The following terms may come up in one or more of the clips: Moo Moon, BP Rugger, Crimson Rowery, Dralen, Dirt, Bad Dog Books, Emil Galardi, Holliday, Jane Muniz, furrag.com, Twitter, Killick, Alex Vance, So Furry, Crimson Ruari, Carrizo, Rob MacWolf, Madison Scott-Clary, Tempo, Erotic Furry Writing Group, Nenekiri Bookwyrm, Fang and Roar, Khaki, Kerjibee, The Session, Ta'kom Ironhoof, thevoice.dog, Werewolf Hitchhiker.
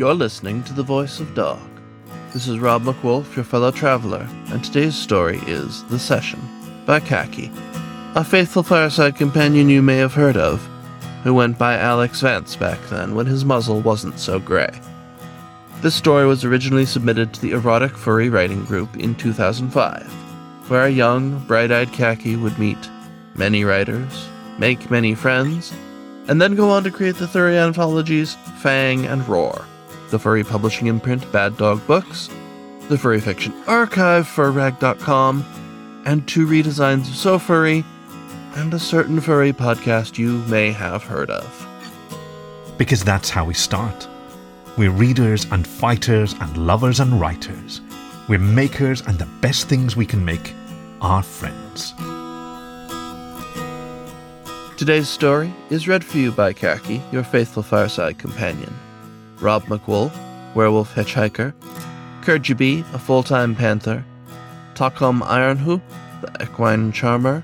You're listening to The Voice of Dog. This is Rob MacWolf, your fellow traveler, and today's story is The Session by Khaki, a faithful fireside companion you may have heard of, who went by Alex Vance back then when his muzzle wasn't so gray. This story was originally submitted to the Erotic Furry Writing Group in 2005, where a young, bright-eyed Khaki would meet many writers, make many friends, and then go on to create the furry anthologies Fang and Roar, the furry publishing imprint Bad Dog Books, the furry fiction archive furrag.com, and two redesigns of So Furry, and a certain furry podcast you may have heard of. Because that's how we start. We're readers and fighters and lovers and writers. We're makers, and the best things we can make are friends. Today's story is read for you by Khaki, your faithful fireside companion. Rob MacWolf, Werewolf Hitchhiker. Kerjibee, a full-time panther. Ta'kom Ironhoof, the equine charmer.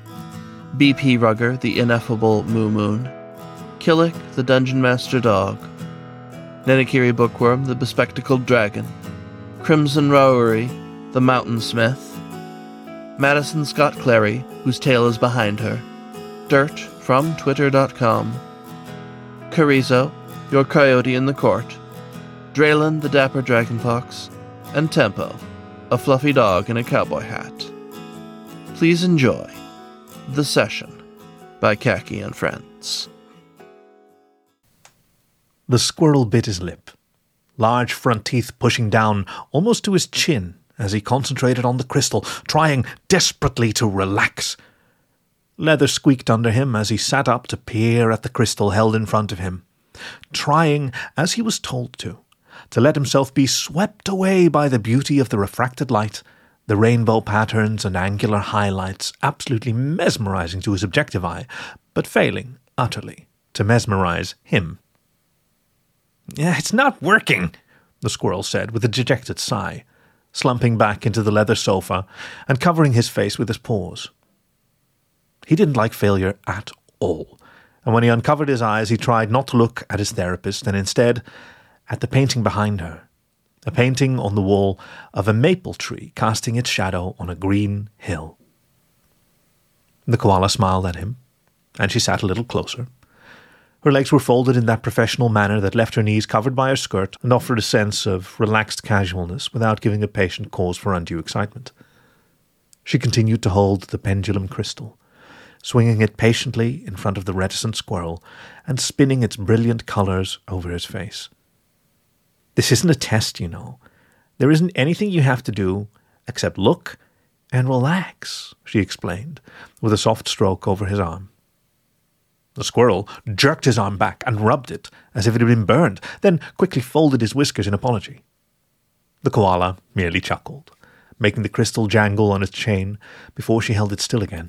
BP Rugger, the ineffable Moo Moon. Killick, the dungeon master dog. Nenekiri Bookwyrm, the bespectacled dragon. Crimson Rowery, the mountain smith. Madison Scott-Clary, whose tail is behind her. Dirt, from twitter.com. Carrizo, your coyote in the court. Dralen, the dapper dragonfox. And Tempo, a fluffy dog in a cowboy hat. Please enjoy The Session by Khaki and Friends. The squirrel bit his lip, large front teeth pushing down almost to his chin as he concentrated on the crystal, trying desperately to relax. Leather squeaked under him as he sat up to peer at the crystal held in front of him, trying, as he was told to let himself be swept away by the beauty of the refracted light, the rainbow patterns and angular highlights absolutely mesmerizing to his objective eye, but failing utterly to mesmerize him. "It's not working," the squirrel said with a dejected sigh, slumping back into the leather sofa and covering his face with his paws. He didn't like failure at all, and when he uncovered his eyes, he tried not to look at his therapist and instead at the painting behind her, a painting on the wall of a maple tree casting its shadow on a green hill. The koala smiled at him, and she sat a little closer. Her legs were folded in that professional manner that left her knees covered by her skirt and offered a sense of relaxed casualness without giving a patient cause for undue excitement. She continued to hold the pendulum crystal, swinging it patiently in front of the reticent squirrel and spinning its brilliant colours over his face. "This isn't a test, you know. There isn't anything you have to do except look and relax," she explained, with a soft stroke over his arm. The squirrel jerked his arm back and rubbed it as if it had been burned, then quickly folded his whiskers in apology. The koala merely chuckled, making the crystal jangle on its chain before she held it still again.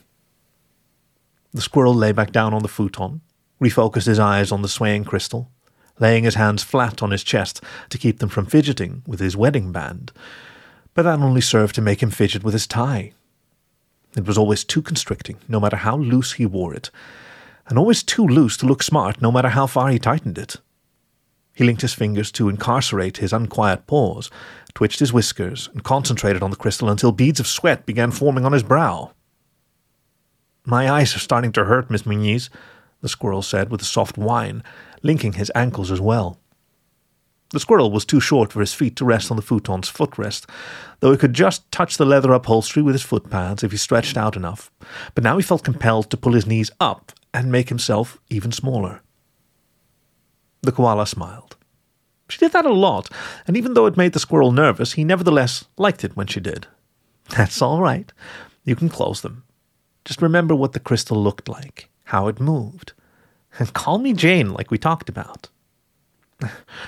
The squirrel lay back down on the futon, refocused his eyes on the swaying crystal, laying his hands flat on his chest to keep them from fidgeting with his wedding band, but that only served to make him fidget with his tie. It was always too constricting, no matter how loose he wore it, and always too loose to look smart, no matter how far he tightened it. He linked his fingers to incarcerate his unquiet paws, twitched his whiskers, and concentrated on the crystal until beads of sweat began forming on his brow. "My eyes are starting to hurt, Miss Muniz," the squirrel said with a soft whine, linking his ankles as well. The squirrel was too short for his feet to rest on the futon's footrest, though he could just touch the leather upholstery with his footpads if he stretched out enough, but now he felt compelled to pull his knees up and make himself even smaller. The koala smiled. She did that a lot, and even though it made the squirrel nervous, he nevertheless liked it when she did. "That's all right. You can close them. Just remember what the crystal looked like, how it moved. And call me Jane, like we talked about."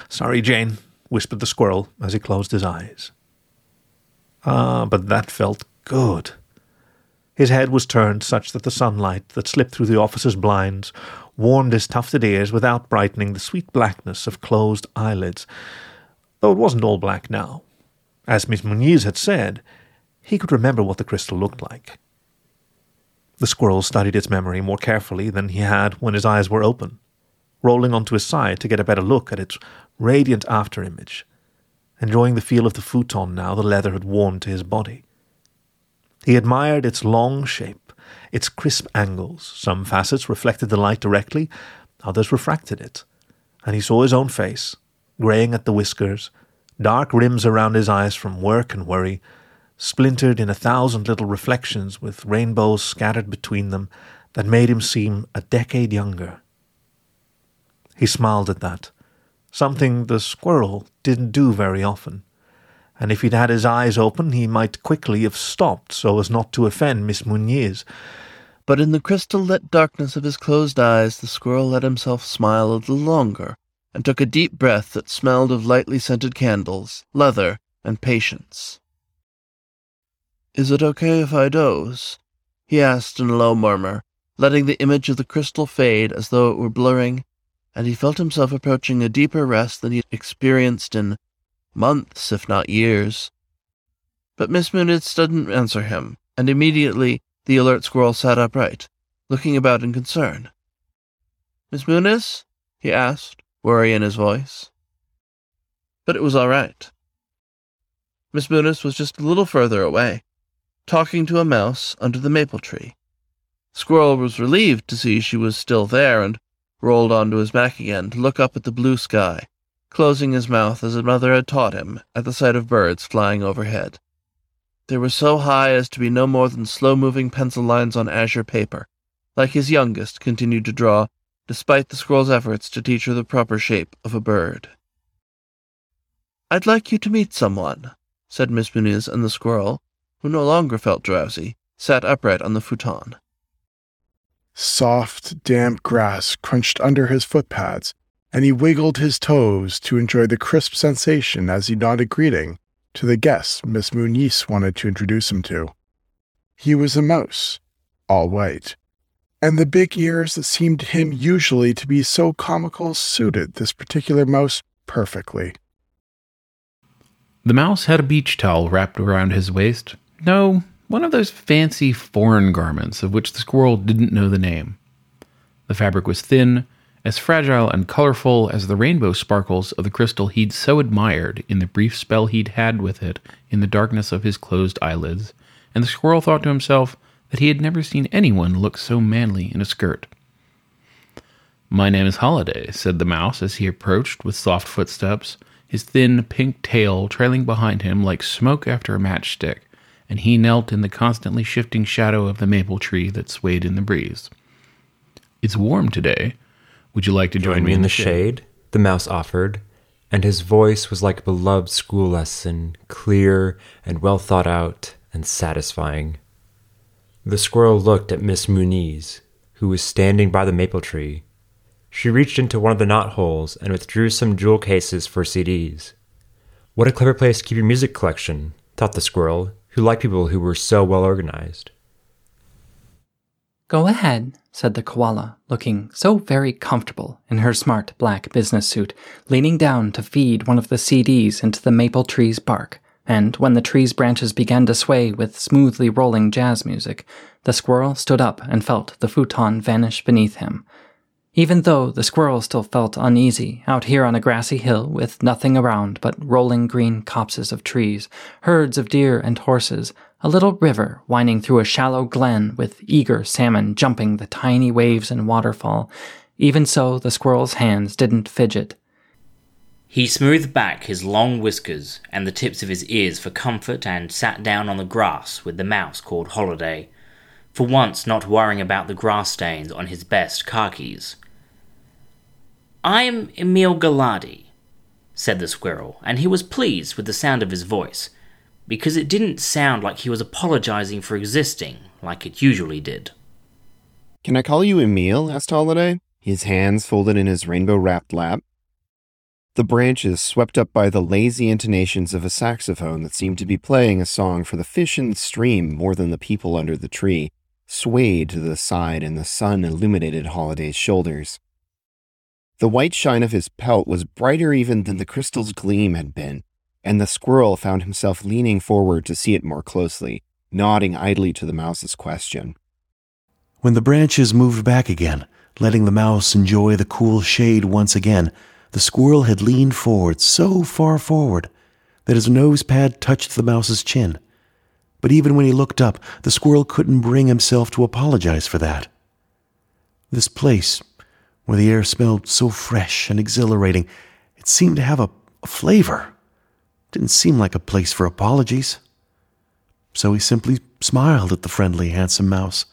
"Sorry, Jane," whispered the squirrel as he closed his eyes. Ah, but that felt good. His head was turned such that the sunlight that slipped through the officer's blinds warmed his tufted ears without brightening the sweet blackness of closed eyelids, though it wasn't all black now. As Miss Muniz had said, he could remember what the crystal looked like. The squirrel studied its memory more carefully than he had when his eyes were open, rolling onto his side to get a better look at its radiant afterimage, enjoying the feel of the futon now the leather had warmed to his body. He admired its long shape, its crisp angles. Some facets reflected the light directly, others refracted it, and he saw his own face, greying at the whiskers, dark rims around his eyes from work and worry, splintered in 1,000 little reflections with rainbows scattered between them that made him seem a decade younger. He smiled at that, something the squirrel didn't do very often, and if he'd had his eyes open he might quickly have stopped so as not to offend Miss Muniz. But in the crystal-lit darkness of his closed eyes the squirrel let himself smile a little longer, and took a deep breath that smelled of lightly scented candles, leather, and patience. "Is it okay if I doze?" he asked in a low murmur, letting the image of the crystal fade as though it were blurring, and he felt himself approaching a deeper rest than he had experienced in months, if not years. But Miss Muniz didn't answer him, and immediately the alert squirrel sat upright, looking about in concern. "Miss Muniz?" he asked, worry in his voice. But it was all right. Miss Muniz was just a little further away, talking to a mouse under the maple tree. Squirrel was relieved to see she was still there, and rolled onto his back again to look up at the blue sky, closing his mouth as his mother had taught him at the sight of birds flying overhead. They were so high as to be no more than slow-moving pencil lines on azure paper, like his youngest continued to draw, despite the squirrel's efforts to teach her the proper shape of a bird. "I'd like you to meet someone," said Miss Muniz, and the squirrel, who no longer felt drowsy, sat upright on the futon. Soft, damp grass crunched under his footpads, and he wiggled his toes to enjoy the crisp sensation as he nodded greeting to the guest Miss Muniz wanted to introduce him to. He was a mouse, all white, and the big ears that seemed to him usually to be so comical suited this particular mouse perfectly. The mouse had a beach towel wrapped around his waist. No, one of those fancy foreign garments of which the squirrel didn't know the name. The fabric was thin, as fragile and colorful as the rainbow sparkles of the crystal he'd so admired in the brief spell he'd had with it in the darkness of his closed eyelids, and the squirrel thought to himself that he had never seen anyone look so manly in a skirt. "My name is Holliday," said the mouse as he approached with soft footsteps, his thin pink tail trailing behind him like smoke after a matchstick, and he knelt in the constantly shifting shadow of the maple tree that swayed in the breeze. "It's warm today. Would you like to join me in the shade?" the mouse offered, and his voice was like a beloved school lesson, clear and well thought out and satisfying. The squirrel looked at Miss Muniz, who was standing by the maple tree. She reached into one of the knot holes and withdrew some jewel cases for CDs. What a clever place to keep your music collection, thought the squirrel, who liked people who were so well organized. "Go ahead," said the koala, looking so very comfortable in her smart black business suit, leaning down to feed one of the CDs into the maple tree's bark, and when the tree's branches began to sway with smoothly rolling jazz music, the squirrel stood up and felt the futon vanish beneath him. Even though the squirrel still felt uneasy, out here on a grassy hill with nothing around but rolling green copses of trees, herds of deer and horses, a little river winding through a shallow glen with eager salmon jumping the tiny waves and waterfall, even so the squirrel's hands didn't fidget. He smoothed back his long whiskers and the tips of his ears for comfort and sat down on the grass with the mouse called Holliday, for once not worrying about the grass stains on his best khakis. "I'm Emil Galardi," said the squirrel, and he was pleased with the sound of his voice, because it didn't sound like he was apologizing for existing, like it usually did. "Can I call you Emil?" asked Holliday, his hands folded in his rainbow-wrapped lap. The branches swept up by the lazy intonations of a saxophone that seemed to be playing a song for the fish in the stream more than the people under the tree, swayed to the side and the sun illuminated Holliday's shoulders. The white shine of his pelt was brighter even than the crystal's gleam had been, and the squirrel found himself leaning forward to see it more closely, nodding idly to the mouse's question. When the branches moved back again, letting the mouse enjoy the cool shade once again, the squirrel had leaned forward, so far forward that his nose pad touched the mouse's chin. But even when he looked up, the squirrel couldn't bring himself to apologize for that. This place, where the air smelled so fresh and exhilarating, it seemed to have a flavor. It didn't seem like a place for apologies. So he simply smiled at the friendly, handsome mouse,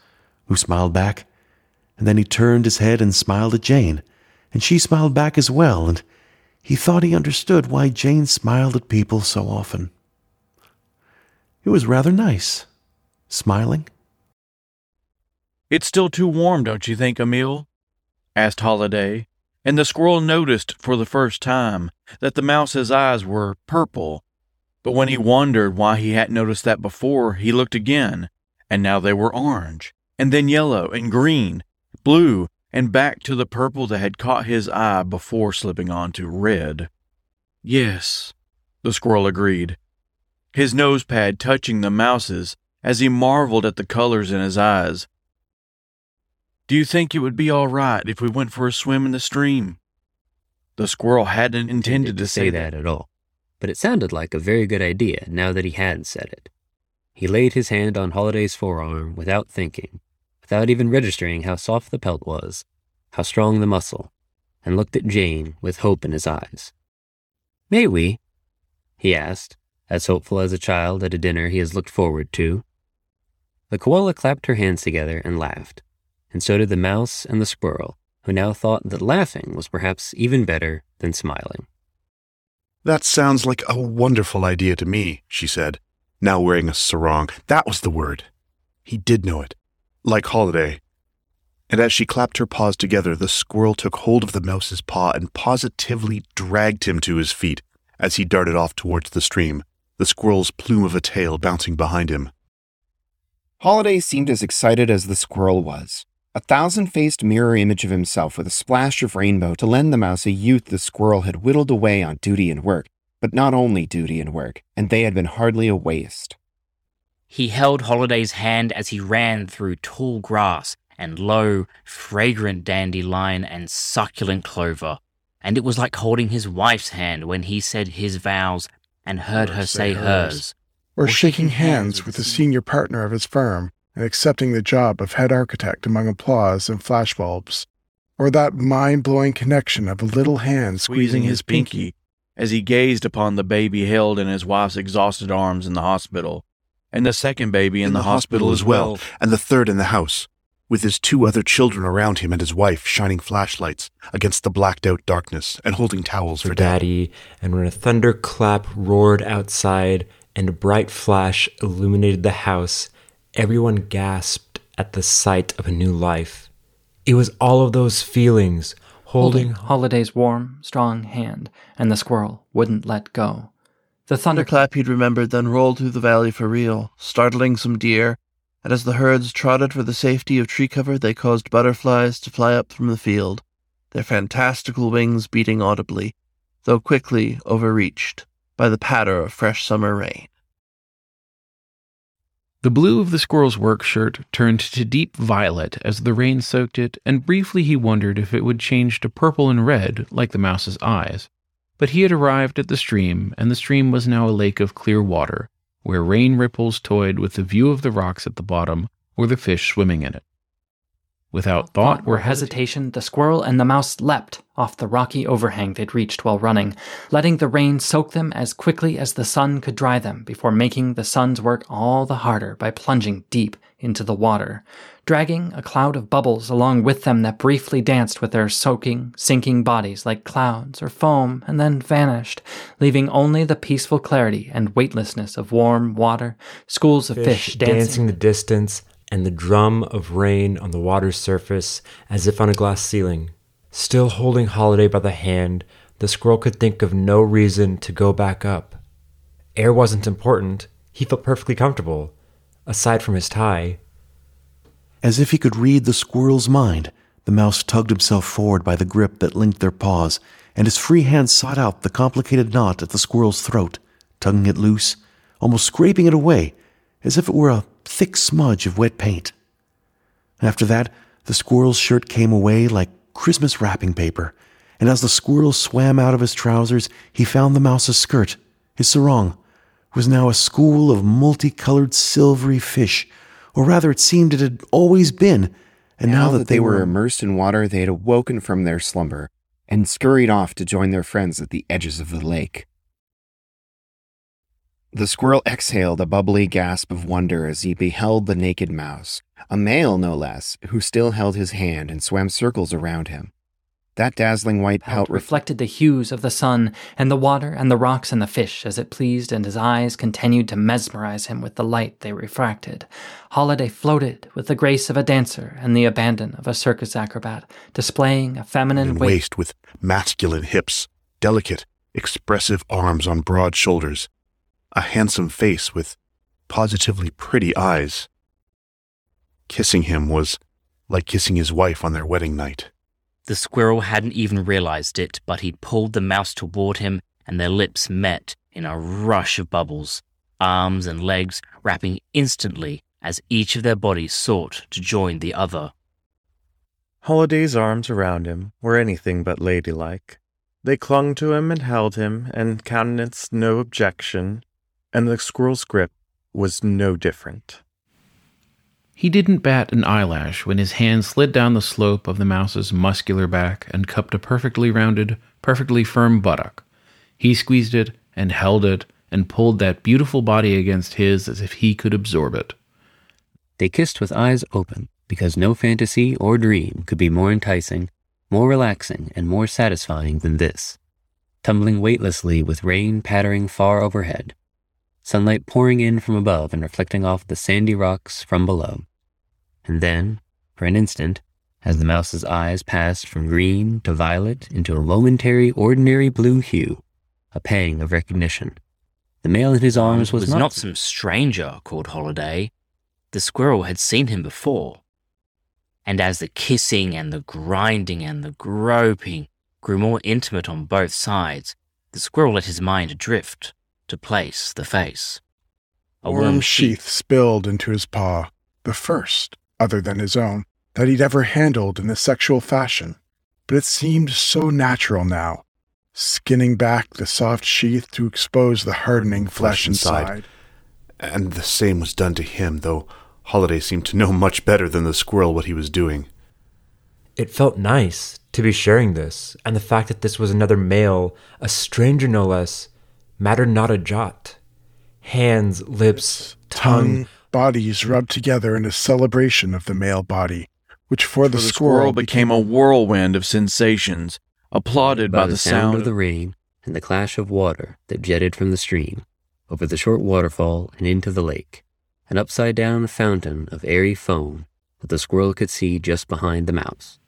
who smiled back, and then he turned his head and smiled at Jane, and she smiled back as well, and he thought he understood why Jane smiled at people so often. It was rather nice, smiling. "It's still too warm, don't you think, Emil?" asked Holliday, and the squirrel noticed for the first time that the mouse's eyes were purple, but when he wondered why he hadn't noticed that before, he looked again, and now they were orange, and then yellow and green, blue, and back to the purple that had caught his eye before slipping on to red. "Yes," the squirrel agreed, his nose pad touching the mouse's as he marveled at the colors in his eyes. "Do you think it would be all right if we went for a swim in the stream?" The squirrel hadn't intended to say that at all, but it sounded like a very good idea now that he had said it. He laid his hand on Holliday's forearm without thinking, without even registering how soft the pelt was, how strong the muscle, and looked at Jane with hope in his eyes. "May we?" he asked, as hopeful as a child at a dinner he has looked forward to. The koala clapped her hands together and laughed. And so did the mouse and the squirrel, who now thought that laughing was perhaps even better than smiling. "That sounds like a wonderful idea to me," she said, now wearing a sarong. That was the word. He did know it, like Holliday. And as she clapped her paws together, the squirrel took hold of the mouse's paw and positively dragged him to his feet as he darted off towards the stream, the squirrel's plume of a tail bouncing behind him. Holliday seemed as excited as the squirrel was. A thousand-faced mirror image of himself with a splash of rainbow to lend the mouse a youth the squirrel had whittled away on duty and work, but not only duty and work, and they had been hardly a waste. He held Holliday's hand as he ran through tall grass and low, fragrant dandelion and succulent clover, and it was like holding his wife's hand when he said his vows and heard her say hers. Or shaking hands with the senior partner of his firm, and accepting the job of head architect among applause and flashbulbs, or that mind-blowing connection of a little hand squeezing his pinky as he gazed upon the baby held in his wife's exhausted arms in the hospital, and the second baby in the hospital as well, and the third in the house, with his two other children around him and his wife shining flashlights against the blacked-out darkness and holding towels for Daddy, and when a thunderclap roared outside and a bright flash illuminated the house, everyone gasped at the sight of a new life. It was all of those feelings, holding Holliday's warm, strong hand, and the squirrel wouldn't let go. The thunderclap he'd remembered then rolled through the valley for real, startling some deer, and as the herds trotted for the safety of tree cover, they caused butterflies to fly up from the field, their fantastical wings beating audibly, though quickly overreached by the patter of fresh summer rain. The blue of the squirrel's work shirt turned to deep violet as the rain soaked it, and briefly he wondered if it would change to purple and red, like the mouse's eyes. But he had arrived at the stream, and the stream was now a lake of clear water, where rain ripples toyed with the view of the rocks at the bottom, or the fish swimming in it. Without thought or hesitation, the squirrel and the mouse leapt off the rocky overhang they'd reached while running, letting the rain soak them as quickly as the sun could dry them before making the sun's work all the harder by plunging deep into the water, dragging a cloud of bubbles along with them that briefly danced with their soaking, sinking bodies like clouds or foam, and then vanished, leaving only the peaceful clarity and weightlessness of warm water, schools of fish dancing the distance, and the drum of rain on the water's surface as if on a glass ceiling. Still holding Holliday by the hand, the squirrel could think of no reason to go back up. Air wasn't important. He felt perfectly comfortable, aside from his tie. As if he could read the squirrel's mind, the mouse tugged himself forward by the grip that linked their paws, and his free hand sought out the complicated knot at the squirrel's throat, tugging it loose, almost scraping it away, as if it were a thick smudge of wet paint. After that, The squirrel's shirt came away like Christmas wrapping paper, and as the squirrel swam out of his trousers, he found the mouse's skirt, his sarong, was now a school of multicolored silvery fish, or rather it seemed it had always been, and now that they were immersed in water, they had awoken from their slumber and scurried off to join their friends at the edges of the lake. The squirrel exhaled a bubbly gasp of wonder as he beheld the naked mouse, a male no less, who still held his hand and swam circles around him. That dazzling white pelt reflected the hues of the sun and the water and the rocks and the fish as it pleased, and his eyes continued to mesmerize him with the light they refracted. Holliday floated with the grace of a dancer and the abandon of a circus acrobat, displaying a feminine waist with masculine hips, delicate, expressive arms on broad shoulders, a handsome face with positively pretty eyes. Kissing him was like kissing his wife on their wedding night. The squirrel hadn't even realized it, but he'd pulled the mouse toward him, and their lips met in a rush of bubbles, arms and legs wrapping instantly as each of their bodies sought to join the other. Holliday's arms around him were anything but ladylike. They clung to him and held him, and countenanced no objection, and the squirrel's grip was no different. He didn't bat an eyelash when his hand slid down the slope of the mouse's muscular back and cupped a perfectly rounded, perfectly firm buttock. He squeezed it and held it and pulled that beautiful body against his as if he could absorb it. They kissed with eyes open, because no fantasy or dream could be more enticing, more relaxing, and more satisfying than this. Tumbling weightlessly with rain pattering far overhead, sunlight pouring in from above and reflecting off the sandy rocks from below. And then, for an instant, as the mouse's eyes passed from green to violet into a momentary, ordinary blue hue, a pang of recognition. The male in his arms was not some stranger called Holliday. The squirrel had seen him before. And as the kissing and the grinding and the groping grew more intimate on both sides, the squirrel let his mind drift to place the face. A warm sheath spilled into his paw, the first, other than his own, that he'd ever handled in a sexual fashion, but it seemed so natural now, skinning back the soft sheath to expose the hardening flesh inside. And the same was done to him, though Holliday seemed to know much better than the squirrel what he was doing. It felt nice to be sharing this, and the fact that this was another male, a stranger no less, mattered not a jot. Hands, lips, tongue, bodies rubbed together in a celebration of the male body, which for the squirrel became a whirlwind of sensations, applauded by the sound of the rain and the clash of water that jetted from the stream, over the short waterfall and into the lake, an upside-down fountain of airy foam that the squirrel could see just behind the mouse.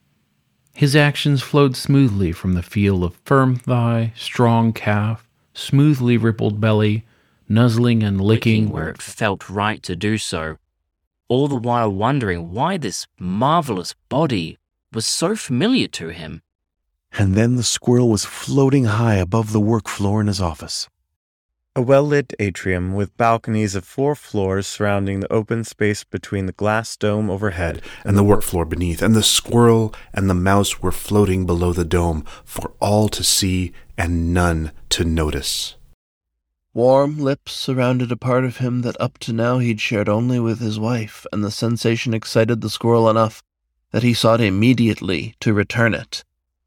His actions flowed smoothly from the feel of firm thigh, strong calf, smoothly rippled belly, nuzzling and licking where it felt right to do so, all the while wondering why this marvelous body was so familiar to him. And then the squirrel was floating high above the work floor in his office. A well-lit atrium with balconies of 4 floors surrounding the open space between the glass dome overhead and the work floor beneath, and the squirrel and the mouse were floating below the dome for all to see and none to notice. Warm lips surrounded a part of him that up to now he'd shared only with his wife, and the sensation excited the squirrel enough that he sought immediately to return it.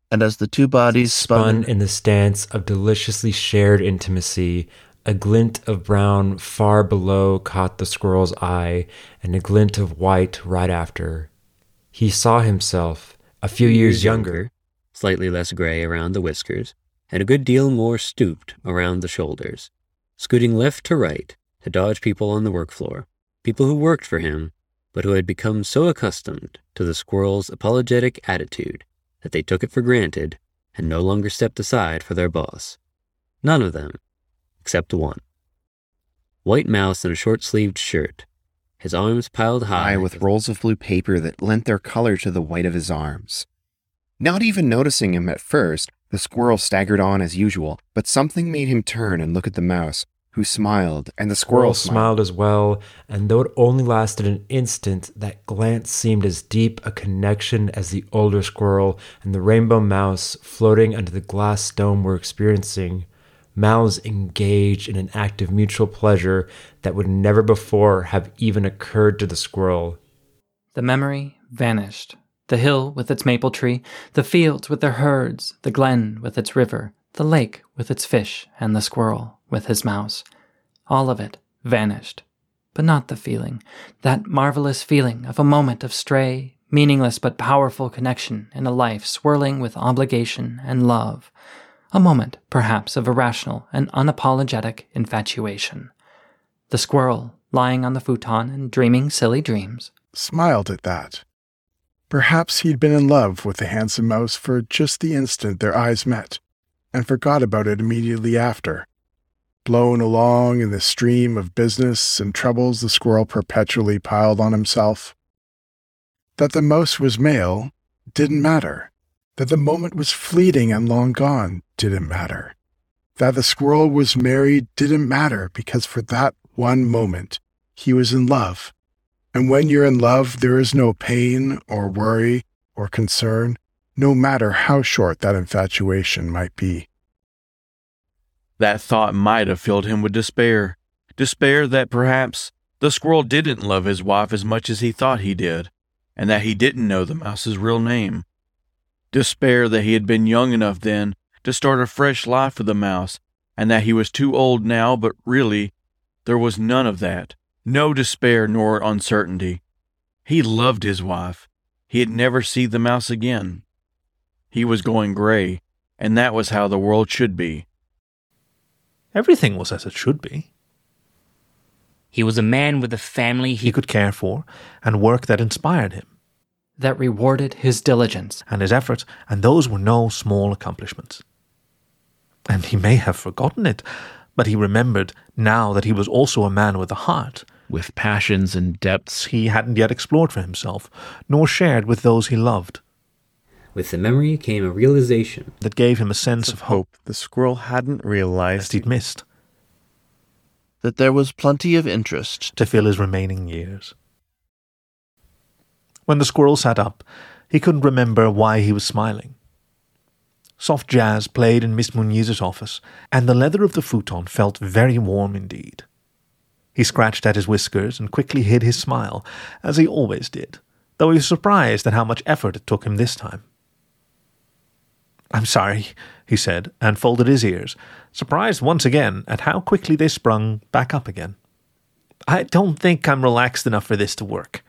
And as the two bodies spun in the stance of deliciously shared intimacy, a glint of brown far below caught the squirrel's eye, and a glint of white right after. He saw himself, a few years younger, slightly less gray around the whiskers, and a good deal more stooped around the shoulders, scooting left to right to dodge people on the work floor, people who worked for him, but who had become so accustomed to the squirrel's apologetic attitude that they took it for granted and no longer stepped aside for their boss. None of them, except one. White mouse in a short-sleeved shirt, his arms piled high with rolls of blue paper that lent their color to the white of his arms. Not even noticing him at first, the squirrel staggered on as usual, but something made him turn and look at the mouse, who smiled, and the squirrel smiled as well, and though it only lasted an instant, that glance seemed as deep a connection as the older squirrel and the rainbow mouse floating under the glass dome were experiencing. Mouths engaged in an act of mutual pleasure that would never before have even occurred to the squirrel. The memory vanished. The hill with its maple tree, the fields with their herds, the glen with its river, the lake with its fish, and the squirrel with his mouse. All of it vanished, but not the feeling, that marvelous feeling of a moment of stray, meaningless but powerful connection in a life swirling with obligation and love, a moment, perhaps, of irrational and unapologetic infatuation. The squirrel, lying on the futon and dreaming silly dreams, smiled at that. Perhaps he'd been in love with the handsome mouse for just the instant their eyes met, and forgot about it immediately after. Blown along in the stream of business and troubles the squirrel perpetually piled on himself. That the mouse was male didn't matter. That the moment was fleeting and long gone didn't matter. That the squirrel was married didn't matter, because for that one moment he was in love. And when you're in love, there is no pain or worry or concern, no matter how short that infatuation might be. That thought might have filled him with despair. Despair that perhaps the squirrel didn't love his wife as much as he thought he did, and that he didn't know the mouse's real name. Despair that he had been young enough then to start a fresh life with the mouse, and that he was too old now, but really, there was none of that. No despair nor uncertainty. He loved his wife. He'd never see the mouse again. He was going gray, and that was how the world should be. Everything was as it should be. He was a man with a family he could care for, and work that inspired him. That rewarded his diligence. And his effort, and those were no small accomplishments. And he may have forgotten it, but he remembered now that he was also a man with a heart, with passions and depths he hadn't yet explored for himself, nor shared with those he loved. With the memory came a realization that gave him a sense of hope the squirrel hadn't realized he'd missed. That there was plenty of interest to fill his remaining years. When the squirrel sat up, he couldn't remember why he was smiling. Soft jazz played in Miss Muniz's office, and the leather of the futon felt very warm indeed. He scratched at his whiskers and quickly hid his smile, as he always did, though he was surprised at how much effort it took him this time. "I'm sorry," he said, and folded his ears, surprised once again at how quickly they sprung back up again. "I don't think I'm relaxed enough for this to work."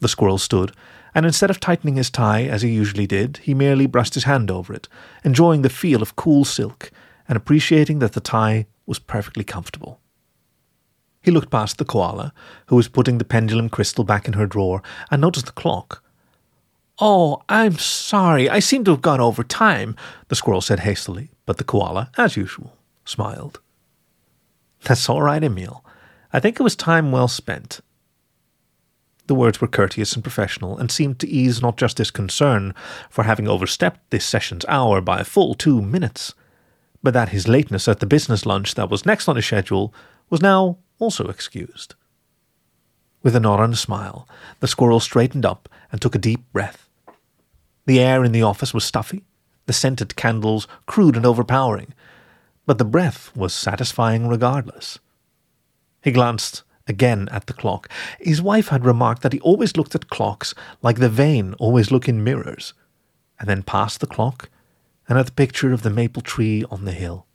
The squirrel stood, and instead of tightening his tie as he usually did, he merely brushed his hand over it, enjoying the feel of cool silk, and appreciating that the tie was perfectly comfortable. He looked past the koala, who was putting the pendulum crystal back in her drawer, and noticed the clock. "Oh, I'm sorry, I seem to have gone over time," the squirrel said hastily, but the koala, as usual, smiled. "That's all right, Emil. I think it was time well spent." The words were courteous and professional, and seemed to ease not just his concern for having overstepped this session's hour by a full 2 minutes, but that his lateness at the business lunch that was next on his schedule was now also excused. With a nod and a smile, the squirrel straightened up and took a deep breath. The air in the office was stuffy, the scented candles crude and overpowering, but the breath was satisfying regardless. He glanced again at the clock. His wife had remarked that he always looked at clocks like the vain always look in mirrors, and then past the clock and at the picture of the maple tree on the hill.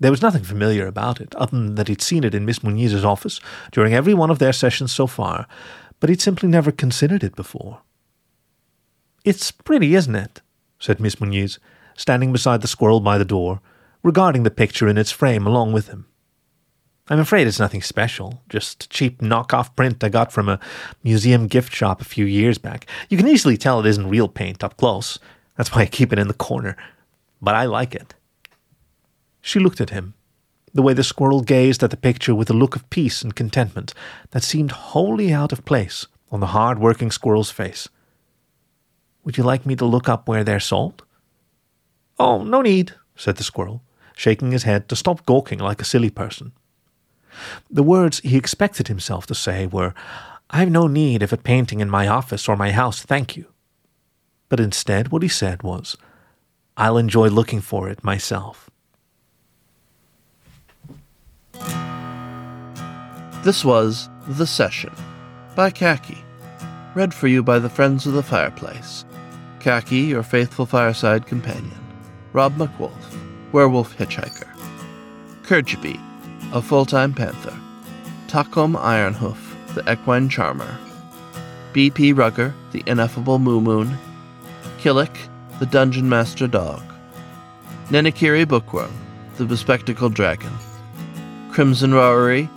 There was nothing familiar about it, other than that he'd seen it in Miss Muniz's office during every one of their sessions so far, but he'd simply never considered it before. "It's pretty, isn't it?" said Miss Muniz, standing beside the squirrel by the door, regarding the picture in its frame along with him. "I'm afraid it's nothing special, just a cheap knockoff print I got from a museum gift shop a few years back. You can easily tell it isn't real paint up close. That's why I keep it in the corner. But I like it." She looked at him, the way the squirrel gazed at the picture with a look of peace and contentment that seemed wholly out of place on the hard-working squirrel's face. "Would you like me to look up where they're sold?" "Oh, no need," said the squirrel, shaking his head to stop gawking like a silly person. The words he expected himself to say were, "I've no need of a painting in my office or my house, thank you." But instead what he said was, "I'll enjoy looking for it myself." This was The Session by Khaki, read for you by the Friends of the Fireplace. Khaki, your faithful fireside companion. Rob MacWolf, Werewolf Hitchhiker. Kerjibee, a full-time panther. Ta'kom Ironhoof, the equine charmer. BP Rugger, the ineffable Moo Moon. Killick, the dungeon master dog. Nenekiri Bookwyrm, the bespectacled dragon. Crimson Ruari,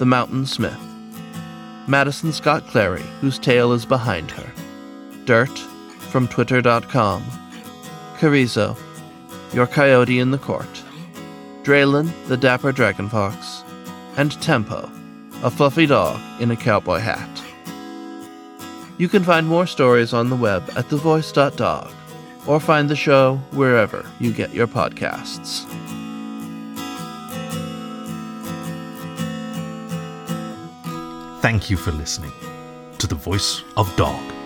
the mountain smith. Madison Scott-Clary, whose tail is behind her. Dirt, from twitter.com. Carrizo, your coyote in the court. Dralen, the dapper dragon fox. And Tempo, a fluffy dog in a cowboy hat. You can find more stories on the web at thevoice.dog, or find the show wherever you get your podcasts. Thank you for listening to The Voice of Dog.